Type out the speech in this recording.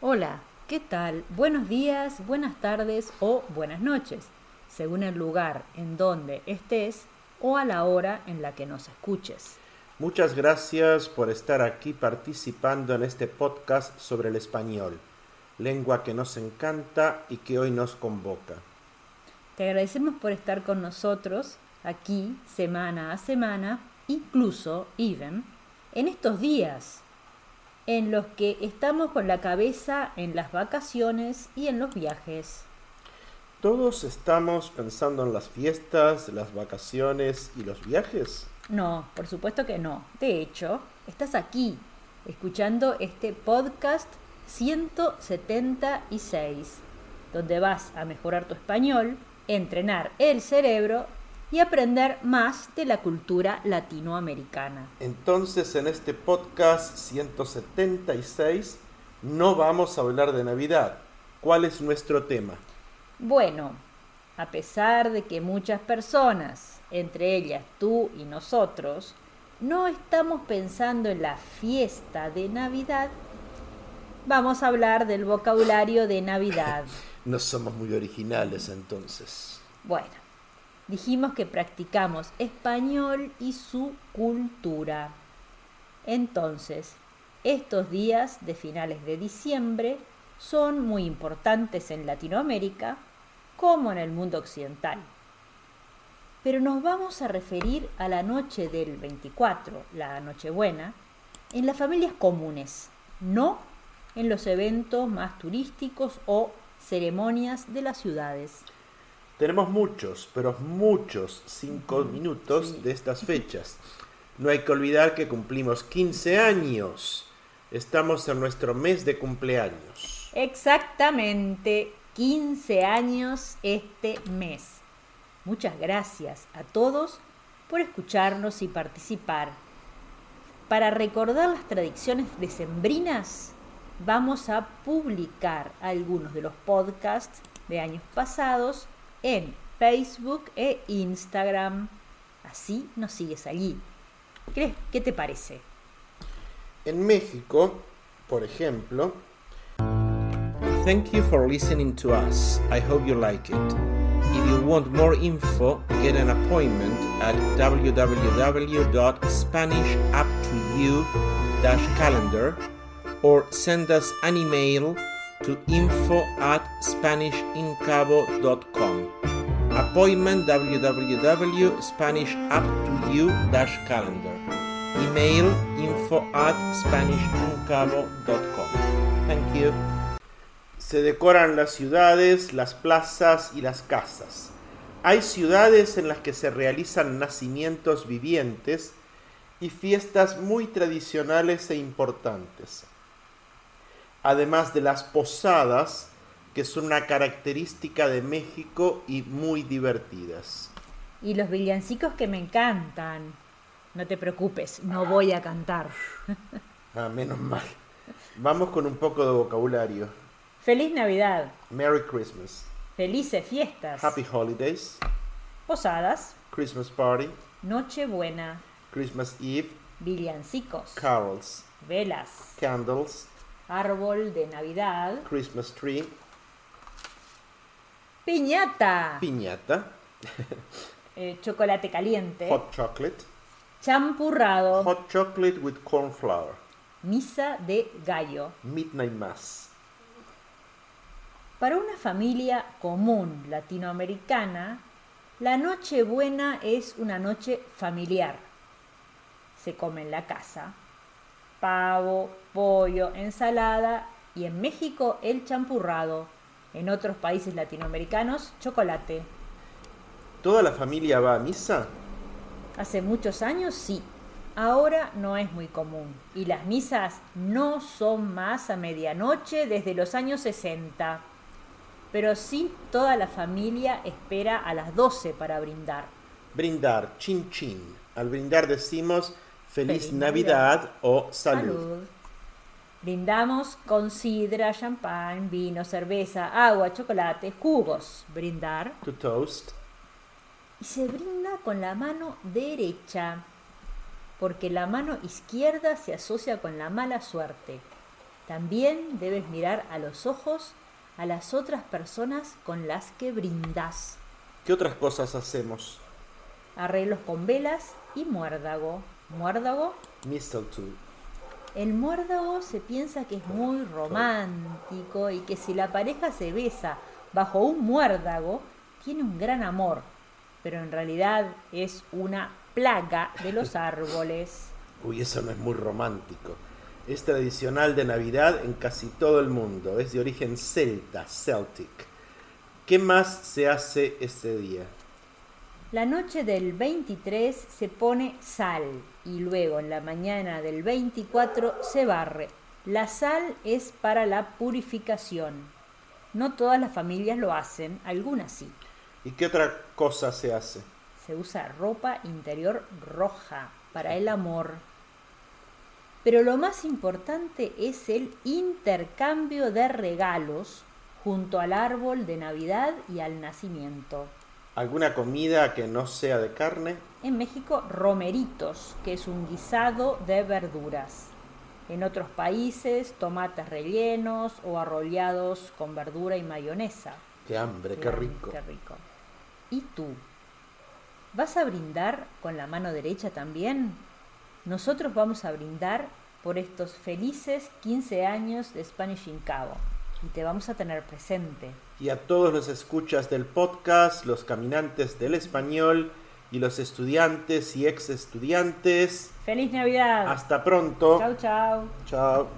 Hola, ¿qué tal? Buenos días, buenas tardes o buenas noches, según el lugar en donde estés o a la hora en la que nos escuches. Muchas gracias por estar aquí participando en este podcast sobre el español, lengua que nos encanta y que hoy nos convoca. Te agradecemos por estar con nosotros aquí semana a semana, incluso, en estos días en los que estamos con la cabeza en las vacaciones y en los viajes. ¿Todos estamos pensando en las fiestas, las vacaciones y los viajes? No, por supuesto que no. De hecho, estás aquí, escuchando este podcast 176, donde vas a mejorar tu español, entrenar el cerebro y aprender más de la cultura latinoamericana. Entonces, en este podcast 176 no vamos a hablar de Navidad. ¿Cuál es nuestro tema? Bueno, a pesar de que muchas personas, entre ellas tú y nosotros, no estamos pensando en la fiesta de Navidad, vamos a hablar del vocabulario de Navidad. No somos muy originales entonces. Bueno. Dijimos que practicamos español y su cultura. Entonces, estos días de finales de diciembre son muy importantes en Latinoamérica como en el mundo occidental. Pero nos vamos a referir a la noche del 24, la Nochebuena, en las familias comunes, no en los eventos más turísticos o ceremonias de las ciudades. Tenemos muchos, pero muchos 5 minutos de estas fechas. No hay que olvidar que cumplimos 15 años. Estamos en nuestro mes de cumpleaños. Exactamente, 15 años este mes. Muchas gracias a todos por escucharnos y participar. Para recordar las tradiciones decembrinas, vamos a publicar algunos de los podcasts de años pasados en Facebook e Instagram. Así nos sigues allí. ¿Qué te parece? En México, por ejemplo, Thank you for listening to us. I hope you like it. If you want more info, get an appointment at www.spanishuptoyou-calendar or send us an email to info@spanishincabo.com. Appointment www.spanishuptoyou-calendar. Email info@spanishincabo.com. Thank you. Se decoran las ciudades, las plazas y las casas. Hay ciudades en las que se realizan nacimientos vivientes y fiestas muy tradicionales e importantes. Además de las posadas, que son una característica de México y muy divertidas. Y los villancicos que me encantan. No te preocupes, no voy a cantar. Ah, menos mal. Vamos con un poco de vocabulario. Feliz Navidad. Merry Christmas. Felices fiestas. Happy Holidays. Posadas. Christmas Party. Nochebuena. Christmas Eve. Villancicos. Carols. Velas. Candles. Árbol de Navidad. Christmas tree. Piñata. Piñata. Chocolate caliente. Hot chocolate. Champurrado. Hot chocolate with corn flour. Misa de gallo. Midnight mass. Para una familia común latinoamericana, la Nochebuena es una noche familiar. Se come en la casa. Pavo, pollo, ensalada y en México el champurrado. En otros países latinoamericanos, chocolate. ¿Toda la familia va a misa? Hace muchos años sí. Ahora no es muy común. Y las misas no son más a medianoche desde los años 60. Pero sí, toda la familia espera a las 12 para brindar. Brindar, chin chin. Al brindar decimos Feliz Navidad o salud. Brindamos con sidra, champán, vino, cerveza, agua, chocolate, jugos. Brindar. To toast. Y se brinda con la mano derecha, porque la mano izquierda se asocia con la mala suerte. También debes mirar a los ojos a las otras personas con las que brindás. ¿Qué otras cosas hacemos? Arreglos con velas y muérdago. ¿Muérdago? Mistletoe. El muérdago se piensa que es muy romántico y que si la pareja se besa bajo un muérdago, tiene un gran amor. Pero en realidad es una plaga de los árboles. Uy, eso no es muy romántico. Es tradicional de Navidad en casi todo el mundo. Es de origen celta, Celtic. ¿Qué más se hace ese día? La noche del 23 se pone sal y luego en la mañana del 24 se barre. La sal es para la purificación. No todas las familias lo hacen, algunas sí. ¿Y qué otra cosa se hace? Se usa ropa interior roja para el amor. Pero lo más importante es el intercambio de regalos junto al árbol de Navidad y al nacimiento. ¿Alguna comida que no sea de carne? En México, romeritos, que es un guisado de verduras. En otros países, tomates rellenos o arrollados con verdura y mayonesa. ¡Qué hambre! ¡Qué rico! ¡Qué rico! ¿Y tú? ¿Vas a brindar con la mano derecha también? Nosotros vamos a brindar por estos felices 15 años de Spanish Incabo y te vamos a tener presente. Y a todos los escuchas del podcast, los caminantes del español y los estudiantes y ex estudiantes. ¡Feliz Navidad! ¡Hasta pronto! ¡Chao, chao! ¡Chao!